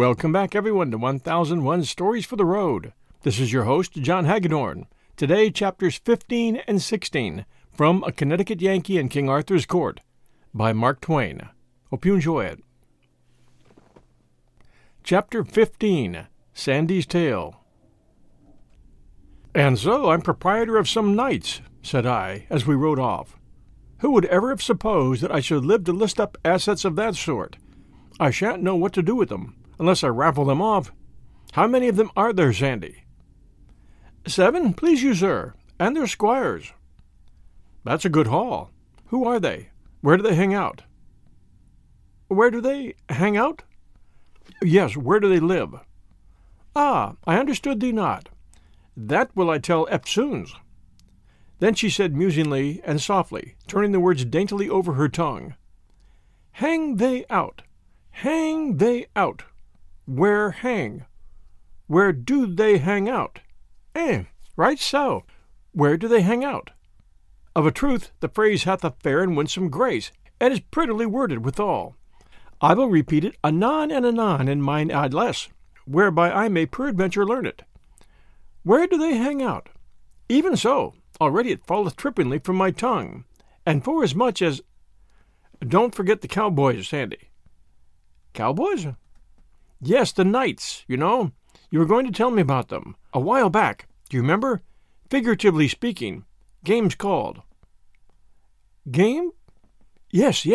Welcome back, everyone, to 1001 Stories for the Road. This is your host, John Hagedorn. Today, chapters 15 and 16 from A Connecticut Yankee in King Arthur's Court by Mark Twain. Hope you enjoy it. Chapter 15, Sandy's Tale. "And so I'm proprietor of some knights," said I, as we rode off. "Who would ever have supposed that I should live to list up assets of that sort? I shan't know what to do with them, unless I raffle them off. How many of them are there, Sandy?" "7, please you, sir, and their squires." "That's a good haul. Who are they? Where do they hang out?" "Where do they hang out?" "Yes, where do they live?" "Ah, I understood thee not. That will I tell eftsoons." Then she said musingly and softly, turning the words daintily over her tongue, "Hang they out. Hang they out. Where hang? Where do they hang out? Eh, right so. Where do they hang out?" Of a truth, the phrase hath a fair and winsome grace, and is prettily worded withal. I will repeat it anon and anon in mine address, whereby I may peradventure learn it. Where do they hang out? Even so, already it falleth trippingly from my tongue, and forasmuch as— Don't forget the cowboys, Sandy. Cowboys? Yes, the knights, you know. You were going to tell me about them, a while back, do you remember? Figuratively speaking, game's called. Game? Yes.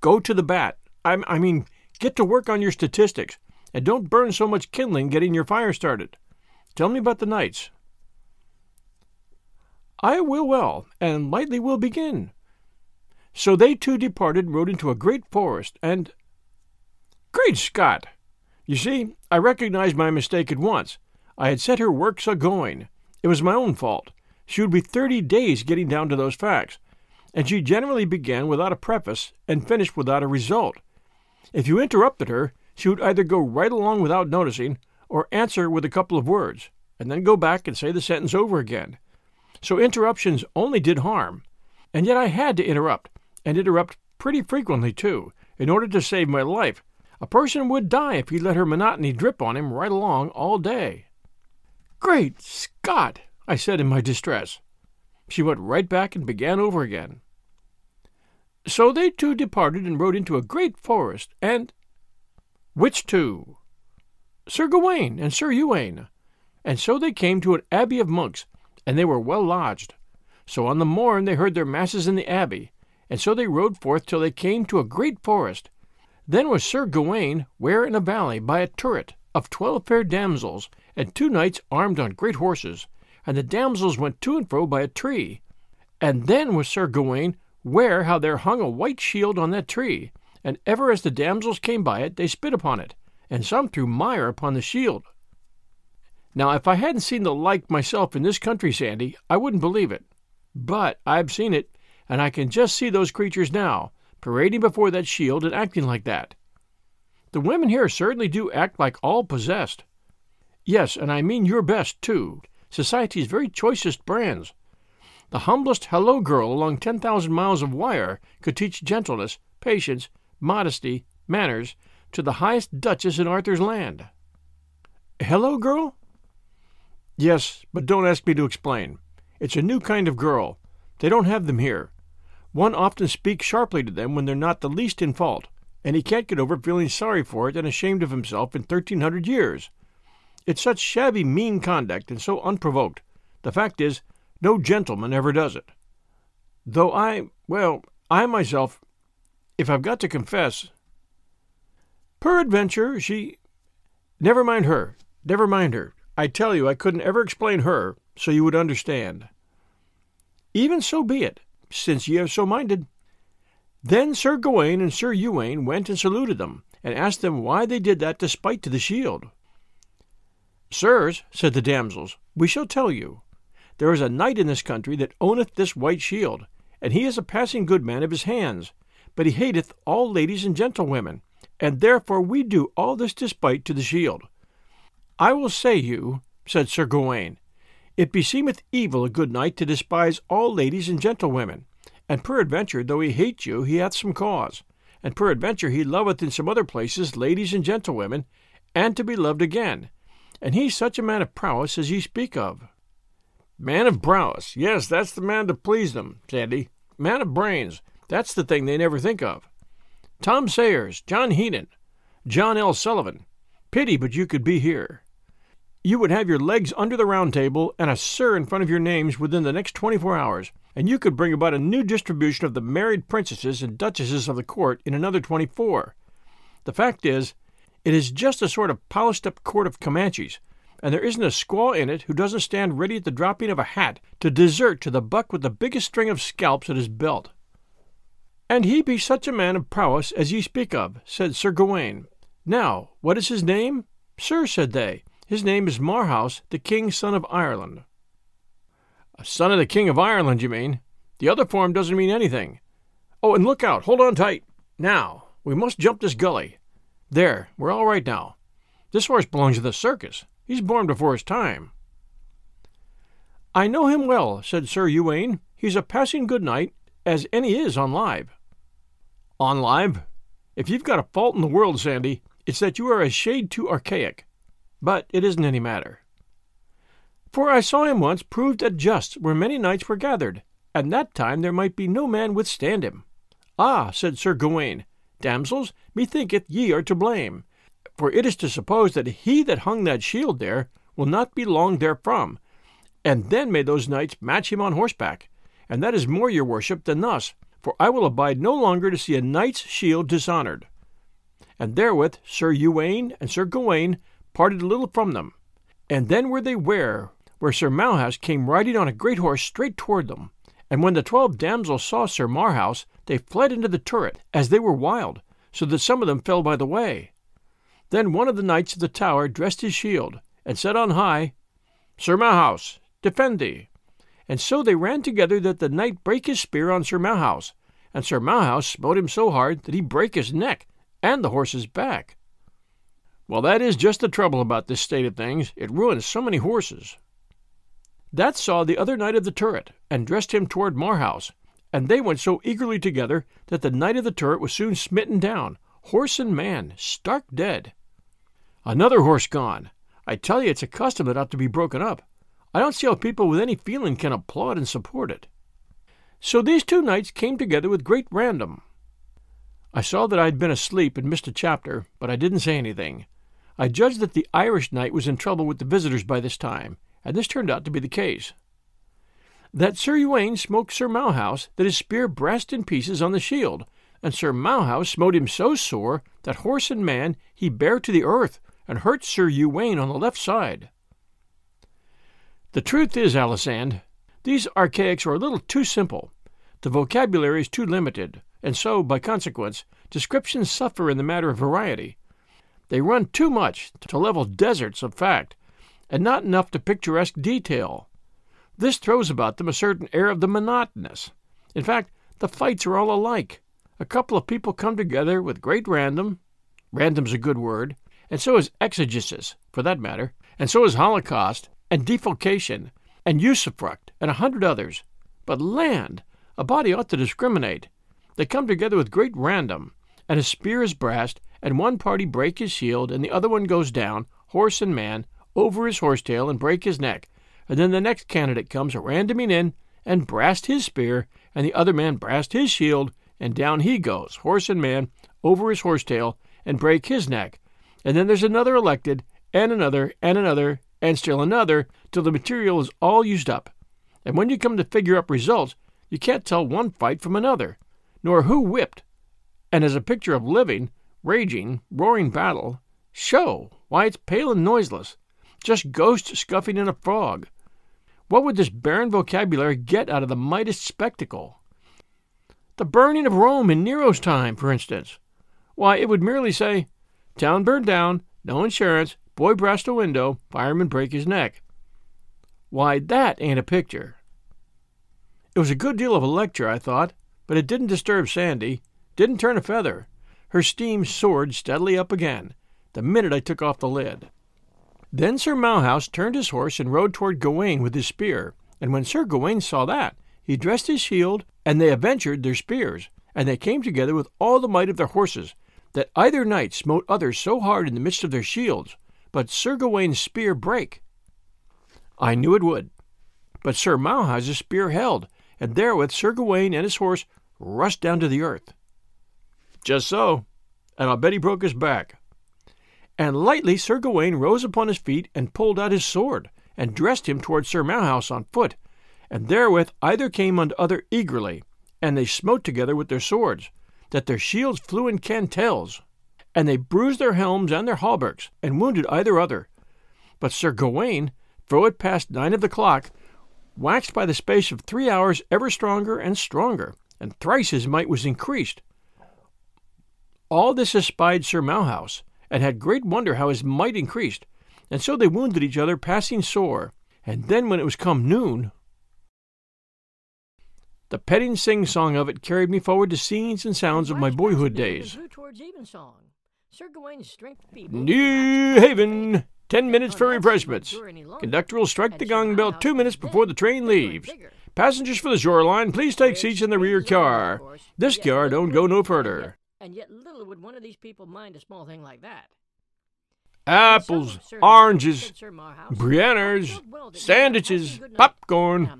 Go to the bat. I mean, get to work on your statistics, and don't burn so much kindling getting your fire started. Tell me about the knights. I will well, and lightly will begin. So they two departed, rode into a great forest, and— Great Scott! You see, I recognized my mistake at once. I had set her works a-going. It was my own fault. She would be 30 days getting down to those facts, and she generally began without a preface and finished without a result. If you interrupted her, she would either go right along without noticing, or answer with a couple of words, and then go back and say the sentence over again. So interruptions only did harm, and yet I had to interrupt, and interrupt pretty frequently, too, in order to save my life. A person would die if he let her monotony drip on him right along all day. "Great Scott!" I said in my distress. She went right back and began over again. So they two departed and rode into a great forest, and— Which two? Sir Gawain and Sir Uwaine. And so they came to an abbey of monks, and they were well lodged. So on the morn they heard their masses in the abbey, and so they rode forth till they came to a great forest. Then was Sir Gawain ware in a valley by a turret of 12 fair damsels, and 2 knights armed on great horses, and the damsels went to and fro by a tree. And then was Sir Gawain ware how there hung a white shield on that tree, and ever as the damsels came by it they spit upon it, and some threw mire upon the shield. Now, if I hadn't seen the like myself in this country, Sandy, I wouldn't believe it. But I've seen it, and I can just see those creatures now, parading before that shield and acting like that. The women here certainly do act like all possessed. Yes, and I mean your best, too, society's very choicest brands. The humblest hello girl along 10,000 miles of wire could teach gentleness, patience, modesty, manners, to the highest duchess in Arthur's land. Hello, girl? Yes, but don't ask me to explain. It's a new kind of girl. They don't have them here. One often speaks sharply to them when they're not the least in fault, and he can't get over feeling sorry for it and ashamed of himself in 1,300 years. It's such shabby, mean conduct and so unprovoked. The fact is, no gentleman ever does it. Though I myself, if I've got to confess— Peradventure, she— Never mind her. I tell you, I couldn't ever explain her, so you would understand. Even so be it, since ye are so minded. Then Sir Gawain and Sir Uwaine went and saluted them, and asked them why they did that despite to the shield. Sirs, said the damsels, we shall tell you. There is a knight in this country that owneth this white shield, and he is a passing good man of his hands, but he hateth all ladies and gentlewomen, and therefore we do all this despite to the shield. I will say you, said Sir Gawain, it beseemeth evil a good knight to despise all ladies and gentlewomen, and peradventure, though he hate you, he hath some cause, and peradventure he loveth in some other places ladies and gentlewomen, and to be loved again, and he's such a man of prowess as ye speak of." "Man of prowess, yes, that's the man to please them, Sandy. Man of brains, that's the thing they never think of. Tom Sayers, John Heenan, John L. Sullivan. Pity but you could be here. You would have your legs under the round table and a sir in front of your names within the next 24 hours, and you could bring about a new distribution of the married princesses and duchesses of the court in another 24. The fact is, it is just a sort of polished-up court of Comanches, and there isn't a squaw in it who doesn't stand ready at the dropping of a hat to desert to the buck with the biggest string of scalps at his belt." "And he be such a man of prowess as ye speak of," said Sir Gawain. "Now, what is his name?" "Sir," said they, "his name is Marhaus, the king's son of Ireland." "A son of the king of Ireland, you mean? The other form doesn't mean anything. Oh, and look out, hold on tight. Now, we must jump this gully. There, we're all right now. This horse belongs to the circus. He's born before his time." "I know him well," said Sir Uwaine. "He's a passing good knight, as any is on live." "On live? If you've got a fault in the world, Sandy, it's that you are a shade too archaic. But it isn't any matter. For I saw him once proved at justs where many knights were gathered, and that time there might be no man withstand him." "Ah," said Sir Gawain, "damsels, methinketh ye are to blame. For it is to suppose that he that hung that shield there will not be long therefrom, and then may those knights match him on horseback, and that is more your worship than us, for I will abide no longer to see a knight's shield dishonoured." And therewith Sir Uwaine and Sir Gawain parted a little from them, and then were they where Sir Marhaus came riding on a great horse straight toward them, and when the 12 damsels saw Sir Marhaus, they fled into the turret, as they were wild, so that some of them fell by the way. Then one of the knights of the tower dressed his shield, and said on high, "Sir Marhaus, defend thee." And so they ran together that the knight brake his spear on Sir Marhaus, and Sir Marhaus smote him so hard that he brake his neck and the horse's back. "Well, that is just the trouble about this state of things. It ruins so many horses." That saw the other knight of the turret, and dressed him toward Marhaus, and they went so eagerly together that the knight of the turret was soon smitten down, horse and man, stark dead. "Another horse gone. I tell you, it's a custom that ought to be broken up. I don't see how people with any feeling can applaud and support it." So these two knights came together with great random. I saw that I had been asleep and missed a chapter, but I didn't say anything. I judged that the Irish knight was in trouble with the visitors by this time, and this turned out to be the case. That Sir Uwaine smote Sir Marhaus that his spear brast in pieces on the shield, and Sir Marhaus smote him so sore that horse and man he bare to the earth, and hurt Sir Uwaine on the left side. The truth is, Alisande, these archaics are a little too simple. The vocabulary is too limited, and so, by consequence, descriptions suffer in the matter of variety. They run too much to level deserts of fact, and not enough to picturesque detail. This throws about them a certain air of the monotonous. In fact, the fights are all alike. A couple of people come together with great random's a good word, and so is exegesis, for that matter, and so is holocaust, and defalcation, and usufruct, and 100 others. But land! A body ought to discriminate. They come together with great random, and a spear is brast, and one party break his shield, and the other one goes down, horse and man, over his horsetail, and break his neck, and then the next candidate comes randoming in, and brast his spear, and the other man brast his shield, and down he goes, horse and man, over his horsetail, and break his neck, and then there's another elected, and another, and another, and still another, till the material is all used up. And when you come to figure up results, you can't tell one fight from another, nor who whipped. And as a picture of living, raging, roaring battle, show, why it's pale and noiseless, just ghosts scuffing in a fog. What would this barren vocabulary get out of the mightiest spectacle? The burning of Rome in Nero's time, for instance. Why, it would merely say, "Town burned down, no insurance, boy brast a window, fireman break his neck." Why, that ain't a picture. It was a good deal of a lecture, I thought, but it didn't disturb Sandy, didn't turn a feather. Her steam soared steadily up again, the minute I took off the lid. Then Sir Marhaus turned his horse and rode toward Gawain with his spear, and when Sir Gawain saw that, he dressed his shield, and they adventured their spears, and they came together with all the might of their horses, that either knight smote other so hard in the midst of their shields, but Sir Gawain's spear brake. I knew it would. But Sir Marhaus' spear held, and therewith Sir Gawain and his horse rushed down to the earth. Just so, and I'll bet he broke his back. And lightly Sir Gawain rose upon his feet and pulled out his sword, and dressed him toward Sir Marhaus on foot, and therewith either came unto other eagerly, and they smote together with their swords, that their shields flew in cantels, and they bruised their helms and their hauberks, and wounded either other. But Sir Gawain, though it past 9 of the clock, waxed by the space of 3 hours ever stronger and stronger, and thrice his might was increased. All this espied Sir Marhaus, and had great wonder how his might increased, and so they wounded each other passing sore, and then when it was come noon... The petting sing-song of it carried me forward to scenes and sounds of my boyhood days. New Haven! 10 minutes for refreshments. Conductor will strike the gong bell 2 minutes before the train leaves. Passengers for the shoreline, please take seats in the rear car. This car don't go no further. And yet little would one of these people mind a small thing like that. Apples, oranges, Brienners, sandwiches, popcorn.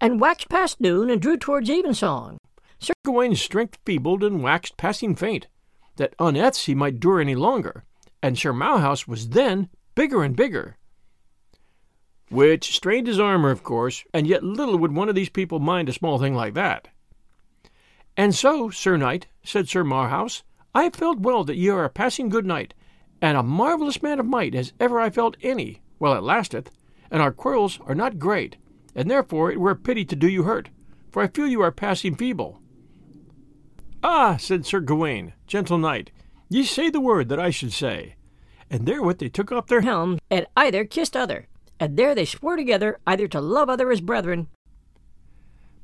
And waxed past noon and drew towards evensong. Sir Gawain's strength feebled and waxed passing faint, that unnethes he might dure any longer, and Sir Marhaus was then bigger and bigger, which strained his armor, of course, and yet little would one of these people mind a small thing like that. And so, Sir Knight, said Sir Marhaus, I felt well that ye are a passing good knight, and a marvellous man of might as ever I felt any, while it lasteth, and our quarrels are not great, and therefore it were a pity to do you hurt, for I feel you are passing feeble. Ah, said Sir Gawain, gentle knight, ye say the word that I should say. And therewith they took off their helms, and either kissed other, and there they swore together either to love other as brethren.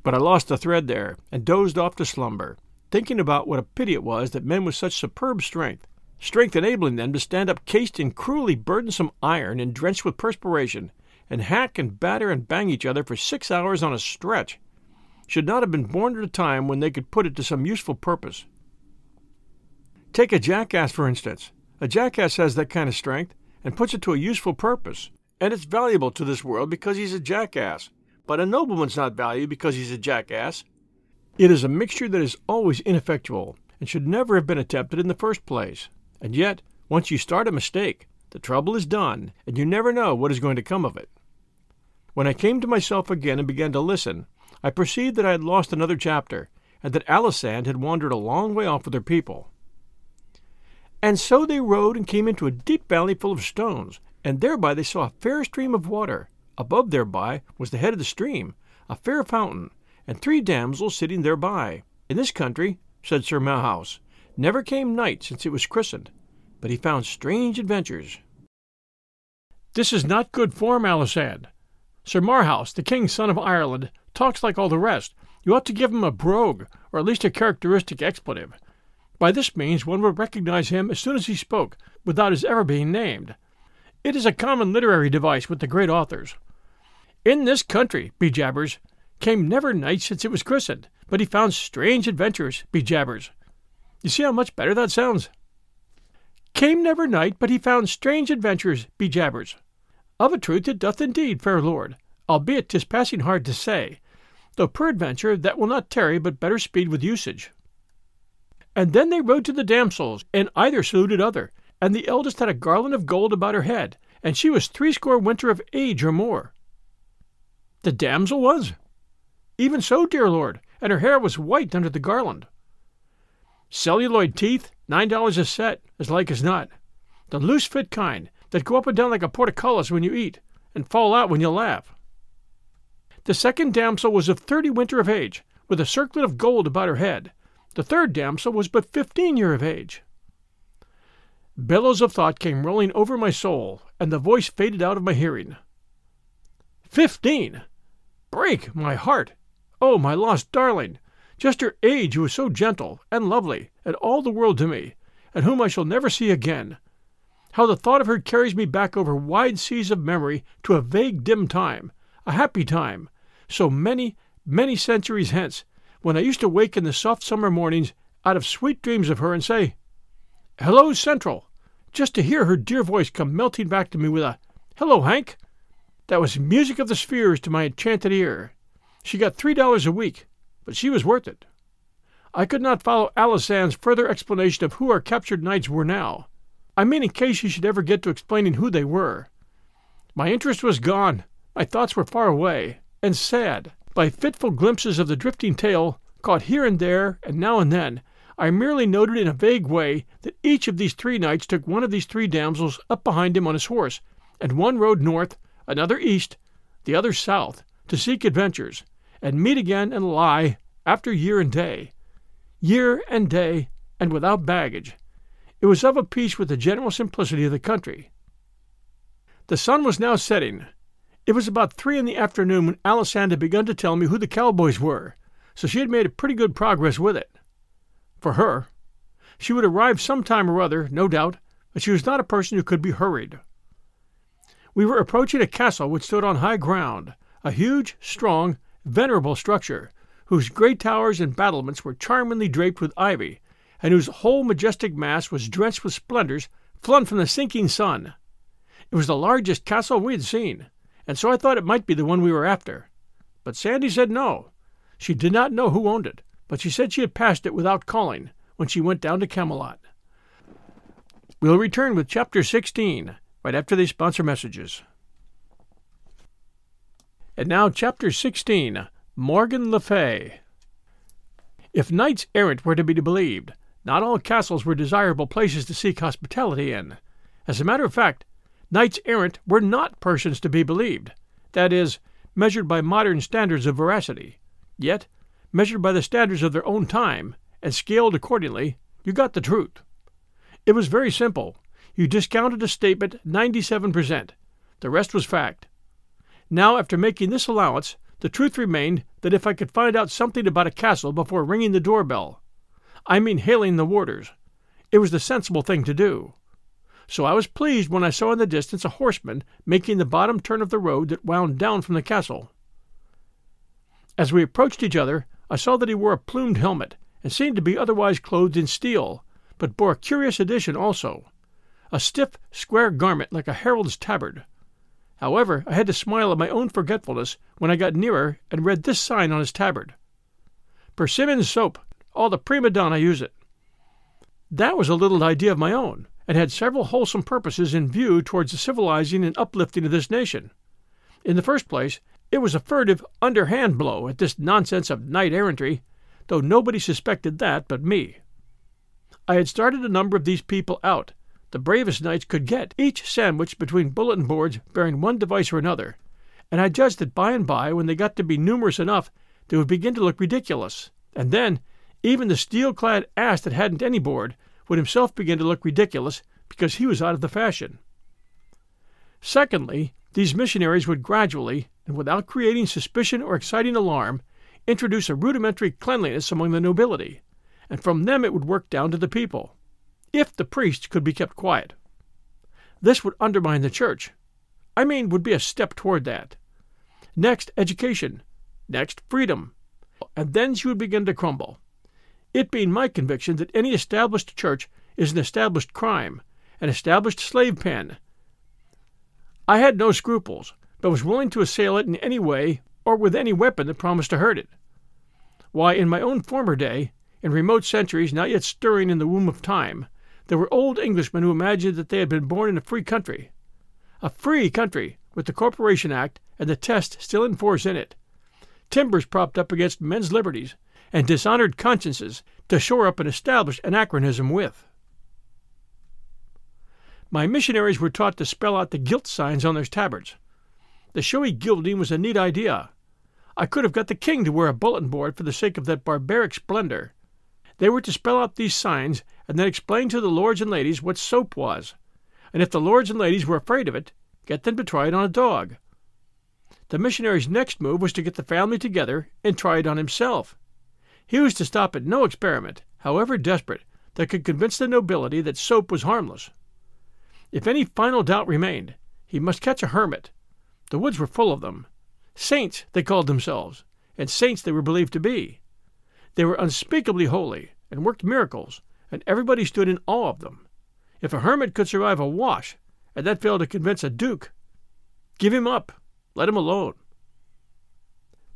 But I lost the thread there, and dozed off to slumber, thinking about what a pity it was that men with such superb strength enabling them to stand up cased in cruelly burdensome iron and drenched with perspiration, and hack and batter and bang each other for 6 hours on a stretch, should not have been born at a time when they could put it to some useful purpose. Take a jackass, for instance. A jackass has that kind of strength, and puts it to a useful purpose, and it's valuable to this world because he's a jackass, but a nobleman's not valued because he's a jackass. It is a mixture that is always ineffectual, and should never have been attempted in the first place. And yet, once you start a mistake, the trouble is done, and you never know what is going to come of it. When I came to myself again and began to listen, I perceived that I had lost another chapter, and that Alisande had wandered a long way off with her people. And so they rode and came into a deep valley full of stones, and thereby they saw a fair stream of water. Above thereby was the head of the stream, a fair fountain, and 3 damsels sitting thereby. In this country, said Sir Marhaus, never came knight since it was christened, but he found strange adventures. This is not good form, Alisande. Sir Marhaus, the king's son of Ireland, talks like all the rest. You ought to give him a brogue, or at least a characteristic expletive. By this means one would recognize him as soon as he spoke, without his ever being named. It is a common literary device with the great authors. In this country, be jabbers, came never knight since it was christened, but he found strange adventures, be jabbers. You see how much better that sounds? Came never knight, but he found strange adventures, be jabbers. Of a truth it doth indeed, fair lord, albeit 'tis passing hard to say, though peradventure that will not tarry but better speed with usage. And then they rode to the damsels, and either saluted other, and the eldest had a garland of gold about her head, and she was threescore winter of age or more. The damsel was. Even so, dear lord, and her hair was white under the garland. Celluloid teeth, $9 a set, as like as not. The loose-fit kind, that go up and down like a portcullis when you eat, and fall out when you laugh. The second damsel was of 30 winter of age, with a circlet of gold about her head. The third damsel was but 15 year of age. Billows of thought came rolling over my soul, and the voice faded out of my hearing. 15! Break my heart! Oh, my lost darling! Just her age who was so gentle, and lovely, and all the world to me, and whom I shall never see again. How the thought of her carries me back over wide seas of memory to a vague dim time, a happy time, so many, many centuries hence, when I used to wake in the soft summer mornings out of sweet dreams of her and say, 'Hello, Central,' just to hear her dear voice come melting back to me with a 'Hello, Hank.' That was music of the spheres to my enchanted ear. She got $3 a week, but she was worth it." I could not follow Alisande's further explanation of who our captured knights were now. I mean, in case she should ever get to explaining who they were. My interest was gone, my thoughts were far away, and sad. By fitful glimpses of the drifting tale, caught here and there, and now and then, I merely noted in a vague way that each of these three knights took one of these three damsels up behind him on his horse, and one rode north, another east, the other south, to seek adventures, and meet again and lie, after year and day, and without baggage. It was of a piece with the general simplicity of the country. The sun was now setting. It was about 3 in the afternoon when Alisande had begun to tell me who the cowboys were, so she had made a pretty good progress with it. For her. She would arrive some time or other, no doubt, but she was not a person who could be hurried. We were approaching a castle which stood on high ground, a huge, strong, venerable structure, whose grey towers and battlements were charmingly draped with ivy, and whose whole majestic mass was drenched with splendours flung from the sinking sun. It was the largest castle we had seen, and so I thought it might be the one we were after. But Sandy said no. She did not know who owned it, but she said she had passed it without calling when she went down to Camelot. We'll return with Chapter 16 right after these sponsor messages. And now Chapter 16, Morgan Le Fay. If knights-errant were to be believed, not all castles were desirable places to seek hospitality in. As a matter of fact, knights-errant were not persons to be believed, that is, measured by modern standards of veracity. Yet, measured by the standards of their own time, and scaled accordingly, you got the truth. It was very simple. You discounted a statement 97%. The rest was fact. Now, after making this allowance, the truth remained that if I could find out something about a castle before ringing the doorbell, I mean hailing the warders, it was the sensible thing to do. So I was pleased when I saw in the distance a horseman making the bottom turn of the road that wound down from the castle. As we approached each other, I saw that he wore a plumed helmet, and seemed to be otherwise clothed in steel, but bore a curious addition also, a stiff, square garment like a herald's tabard. However, I had to smile at my own forgetfulness when I got nearer and read this sign on his tabard: "Persimmon Soap. All the prima donna use it." That was a little idea of my own, and had several wholesome purposes in view towards the civilizing and uplifting of this nation. In the first place, it was a furtive, underhand blow at this nonsense of knight-errantry, though nobody suspected that but me. I had started a number of these people out, the bravest knights could get, each sandwiched between bulletin boards bearing one device or another, and I judged that by and by, when they got to be numerous enough, they would begin to look ridiculous, and then, even the steel-clad ass that hadn't any board would himself begin to look ridiculous because he was out of the fashion. Secondly, these missionaries would gradually, and without creating suspicion or exciting alarm, introduce a rudimentary cleanliness among the nobility, and from them it would work down to the people, if the priests could be kept quiet. This would undermine the church. I mean, would be a step toward that. Next, education. Next, freedom. And then she would begin to crumble. It being my conviction that any established church is an established crime, an established slave pen, I had no scruples, but was willing to assail it in any way or with any weapon that promised to hurt it. Why, in my own former day, in remote centuries not yet stirring in the womb of time, there were old Englishmen who imagined that they had been born in a free country with the Corporation Act and the test still in force in it, timbers propped up against men's liberties and dishonoured consciences to shore up an established anachronism with. My missionaries were taught to spell out the gilt signs on their tabards. The showy gilding was a neat idea. I could have got the king to wear a bulletin board for the sake of that barbaric splendour. They were to spell out these signs and then explain to the lords and ladies what soap was, and if the lords and ladies were afraid of it, get them to try it on a dog. The missionary's next move was to get the family together and try it on himself. He was to stop at no experiment, however desperate, that could convince the nobility that soap was harmless. If any final doubt remained, he must catch a hermit. The woods were full of them. Saints, they called themselves, and saints they were believed to be. They were unspeakably holy and worked miracles, and everybody stood in awe of them. If a hermit could survive a wash, and that failed to convince a duke, give him up, let him alone.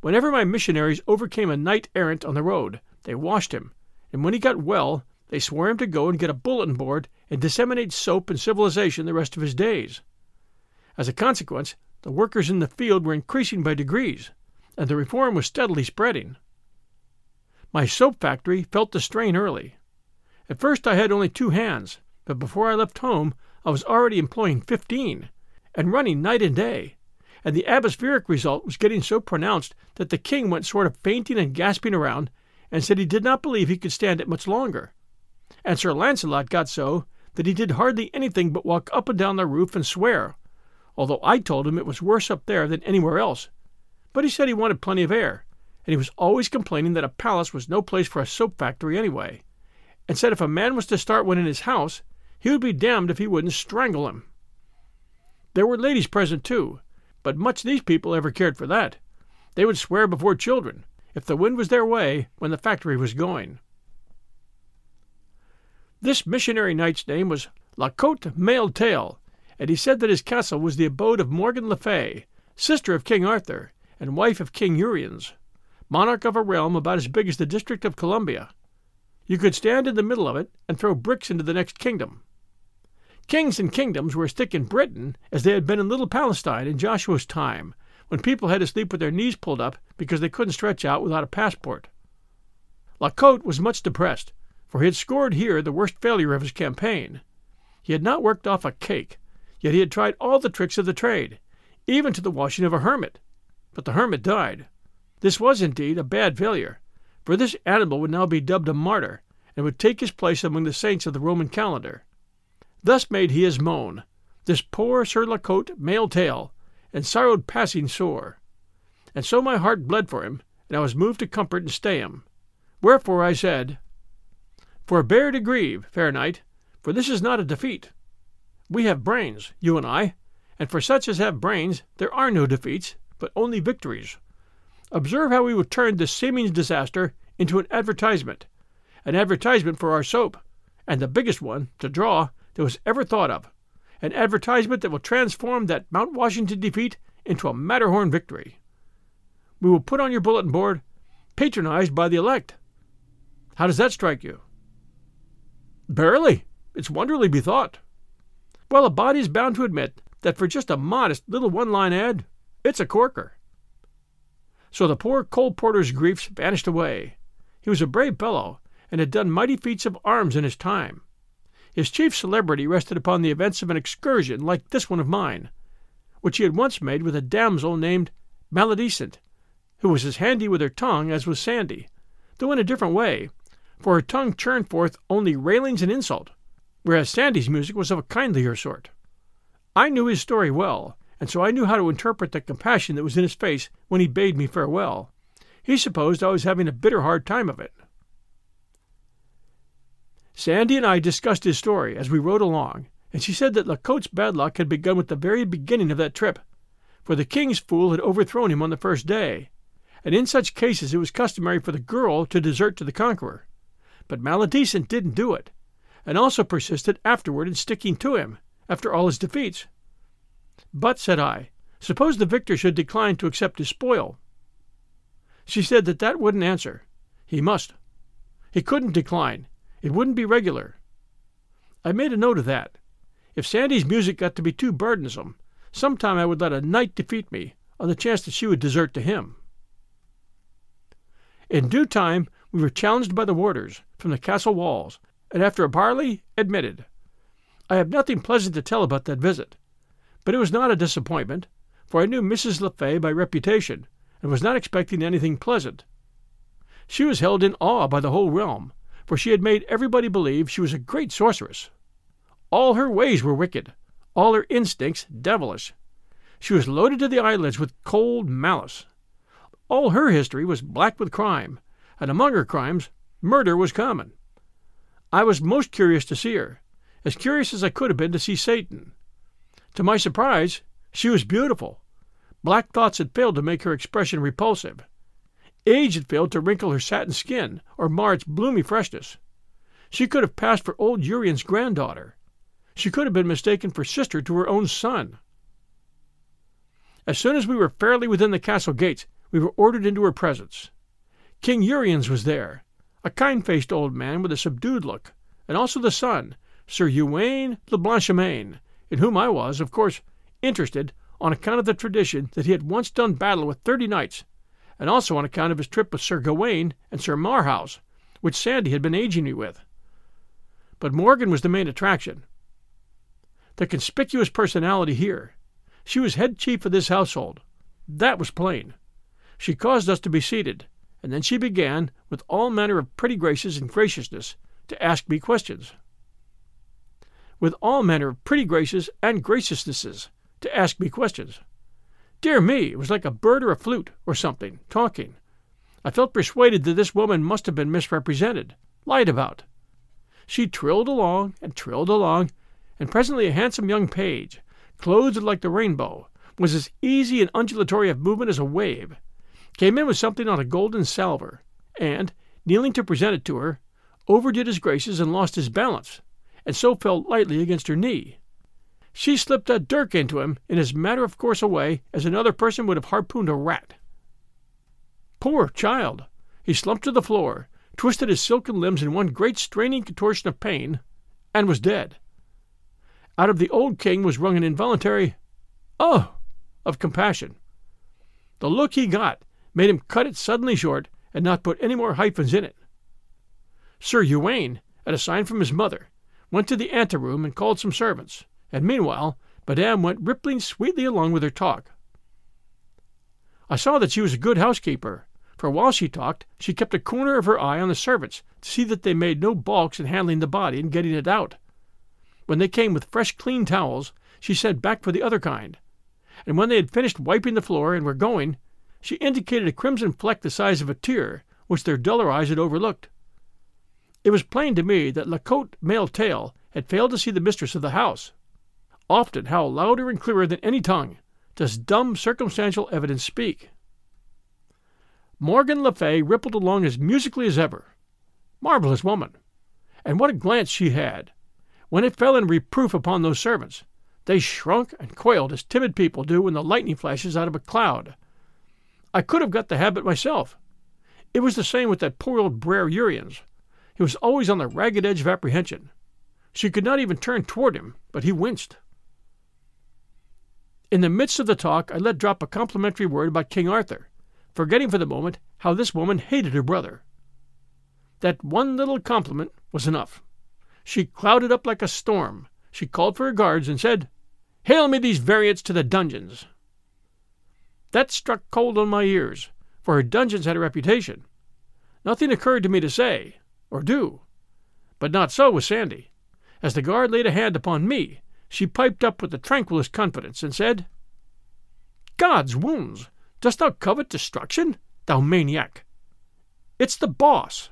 Whenever my missionaries overcame a knight-errant on the road, they washed him, and when he got well, they swore him to go and get a bulletin board and disseminate soap and civilization the rest of his days. As a consequence, the workers in the field were increasing by degrees, and the reform was steadily spreading. My soap factory felt the strain early. At first I had only 2 hands, but before I left home I was already employing 15, and running night and day, and the atmospheric result was getting so pronounced that the king went sort of fainting and gasping around, and said he did not believe he could stand it much longer. And Sir Launcelot got so that he did hardly anything but walk up and down the roof and swear, although I told him it was worse up there than anywhere else. But he said he wanted plenty of air, and he was always complaining that a palace was no place for a soap factory anyway, and said if a man was to start one in his house, he would be damned if he wouldn't strangle him. There were ladies present too, but much these people ever cared for that. They would swear before children, if the wind was their way, when the factory was going. This missionary knight's name was La Cote Male Tale, and he said that his castle was the abode of Morgan Le Fay, sister of King Arthur, and wife of King Uriens, monarch of a realm about as big as the District of Columbia. You could stand in the middle of it and throw bricks into the next kingdom. Kings and kingdoms were as thick in Britain as they had been in Little Palestine in Joshua's time, when people had to sleep with their knees pulled up because they couldn't stretch out without a passport. La Cote was much depressed, for he had scored here the worst failure of his campaign. He had not worked off a cake, yet he had tried all the tricks of the trade, even to the washing of a hermit. But the hermit died. This was indeed a bad failure, for this animal would now be dubbed a martyr, and would take his place among the saints of the Roman calendar. Thus made he his moan, this poor Sir La Cote Male Tale, and sorrowed passing sore. And so my heart bled for him, and I was moved to comfort and stay him. Wherefore I said, "Forbear to grieve, fair knight, for this is not a defeat. We have brains, you and I, and for such as have brains there are no defeats, but only victories. Observe how we will turn this seeming disaster into an advertisement for our soap, and the biggest one, to draw, that was ever thought of, an advertisement that will transform that Mount Washington defeat into a Matterhorn victory. We will put on your bulletin board, 'Patronized by the elect.' How does that strike you?" "Barely. It's wonderfully bethought." "Well, a body's bound to admit that for just a modest little one-line ad, it's a corker." So the poor coal porter's griefs vanished away. He was a brave fellow, and had done mighty feats of arms in his time. His chief celebrity rested upon the events of an excursion like this one of mine, which he had once made with a damsel named Maladecent, who was as handy with her tongue as was Sandy, though in a different way, for her tongue churned forth only railings and insult, whereas Sandy's music was of a kindlier sort. I knew his story well, and so I knew how to interpret the compassion that was in his face when he bade me farewell. He supposed I was having a bitter hard time of it. Sandy and I discussed his story as we rode along, and she said that La Cote's bad luck had begun with the very beginning of that trip, for the king's fool had overthrown him on the first day, and in such cases it was customary for the girl to desert to the conqueror. But Maladecent didn't do it, and also persisted afterward in sticking to him, after all his defeats. "But," said I, "suppose the victor should decline to accept his spoil?" She said that that wouldn't answer. He must. He couldn't decline. It wouldn't be regular. I made a note of that. If Sandy's music got to be too burdensome, sometime I would let a knight defeat me, on the chance that she would desert to him. In due time we were challenged by the warders, from the castle walls, and after a parley, admitted. I have nothing pleasant to tell about that visit. But it was not a disappointment, for I knew Mrs. Le Fay by reputation, and was not expecting anything pleasant. She was held in awe by the whole realm, for she had made everybody believe she was a great sorceress. All her ways were wicked, all her instincts devilish. She was loaded to the eyelids with cold malice. All her history was black with crime, and among her crimes murder was common. I was most curious to see her, as curious as I could have been to see Satan. To my surprise, she was beautiful. Black thoughts had failed to make her expression repulsive. Age had failed to wrinkle her satin skin or mar its bloomy freshness. She could have passed for old Uriens' granddaughter. She could have been mistaken for sister to her own son. As soon as we were fairly within the castle gates, we were ordered into her presence. King Uriens was there, a kind-faced old man with a subdued look, and also the son, Sir Uwaine Le Blanchemain, in whom I was, of course, interested on account of the tradition that he had once done battle with 30 knights, and also on account of his trip with Sir Gawain and Sir Marhaus, which Sandy had been aging me with. But Morgan was the main attraction. The conspicuous personality here. She was head chief of this household. That was plain. She caused us to be seated, and then she began, with all manner of pretty graces and graciousness, to ask me questions. With all manner of pretty graces and graciousnesses, to ask me questions. Dear me, it was like a bird or a flute or something, talking. I felt persuaded that this woman must have been misrepresented, lied about. She trilled along, and presently a handsome young page, clothed like the rainbow, was as easy and undulatory of movement as a wave, came in with something on a golden salver, and, kneeling to present it to her, overdid his graces and lost his balance, and so fell lightly against her knee. She slipped a dirk into him in as matter-of-course a way as another person would have harpooned a rat. Poor child! He slumped to the floor, twisted his silken limbs in one great straining contortion of pain, and was dead. Out of the old king was wrung an involuntary "Oh!" of compassion. The look he got made him cut it suddenly short and not put any more hyphens in it. Sir Uwaine, at a sign from his mother, went to the anteroom and called some servants, and meanwhile Madame went rippling sweetly along with her talk. I saw that she was a good housekeeper, for while she talked she kept a corner of her eye on the servants to see that they made no balks in handling the body and getting it out. When they came with fresh clean towels, she sent back for the other kind, and when they had finished wiping the floor and were going, she indicated a crimson fleck the size of a tear, which their duller eyes had overlooked. It was plain to me that La Cote Male Tale had failed to see the mistress of the house. Often, how louder and clearer than any tongue, does dumb circumstantial evidence speak. Morgan Le Fay rippled along as musically as ever. Marvelous woman! And what a glance she had! When it fell in reproof upon those servants, they shrunk and quailed as timid people do when the lightning flashes out of a cloud. I could have got the habit myself. It was the same with that poor old Brer Uriens. He was always on the ragged edge of apprehension. She could not even turn toward him, but he winced. In the midst of the talk I let drop a complimentary word about King Arthur, forgetting for the moment how this woman hated her brother. That one little compliment was enough. She clouded up like a storm. She called for her guards and said, "Hail me these variants to the dungeons." That struck cold on my ears, for her dungeons had a reputation. Nothing occurred to me to say, or do. But not so with Sandy. As the guard laid a hand upon me, she piped up with the tranquillest confidence and said, "God's wounds! Dost thou covet destruction, thou maniac? It's the boss."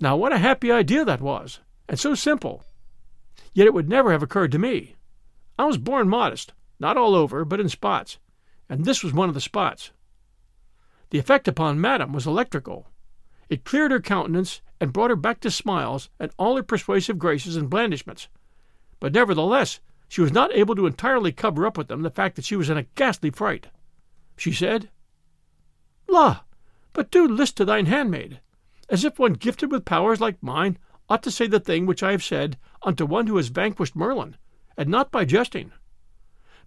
Now what a happy idea that was, and so simple. Yet it would never have occurred to me. I was born modest, not all over, but in spots, and this was one of the spots. The effect upon Madame was electrical. It cleared her countenance and brought her back to smiles and all her persuasive graces and blandishments, but nevertheless she was not able to entirely cover up with them the fact that she was in a ghastly fright. She said, "La, but do list to thine handmaid, as if one gifted with powers like mine ought to say the thing which I have said unto one who has vanquished Merlin, and not by jesting.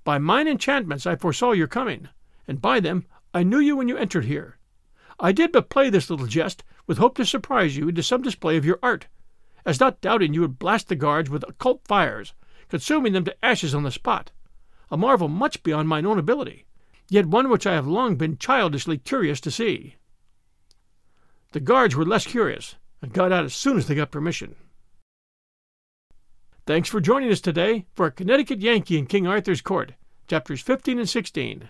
By mine enchantments I foresaw your coming, and by them I knew you when you entered here. I did but play this little jest with hope to surprise you into some display of your art, as not doubting you would blast the guards with occult fires, consuming them to ashes on the spot, a marvel much beyond mine own ability, yet one which I have long been childishly curious to see." The guards were less curious, and got out as soon as they got permission. Thanks for joining us today for A Connecticut Yankee in King Arthur's Court, Chapters 15 and 16.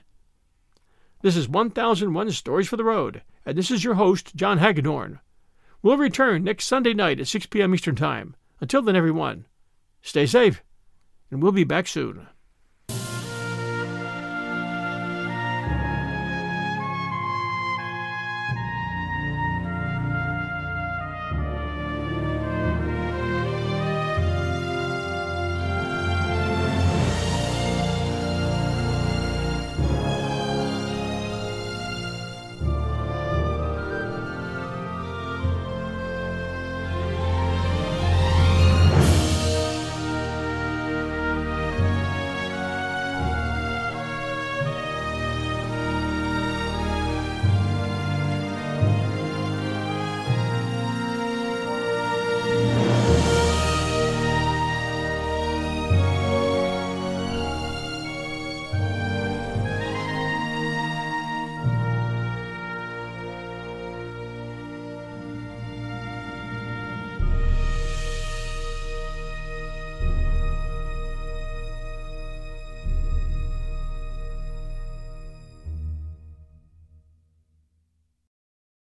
This is 1001 Stories for the Road, and this is your host, John Hagedorn. We'll return next Sunday night at 6 p.m. Eastern Time. Until then, everyone, stay safe, and we'll be back soon.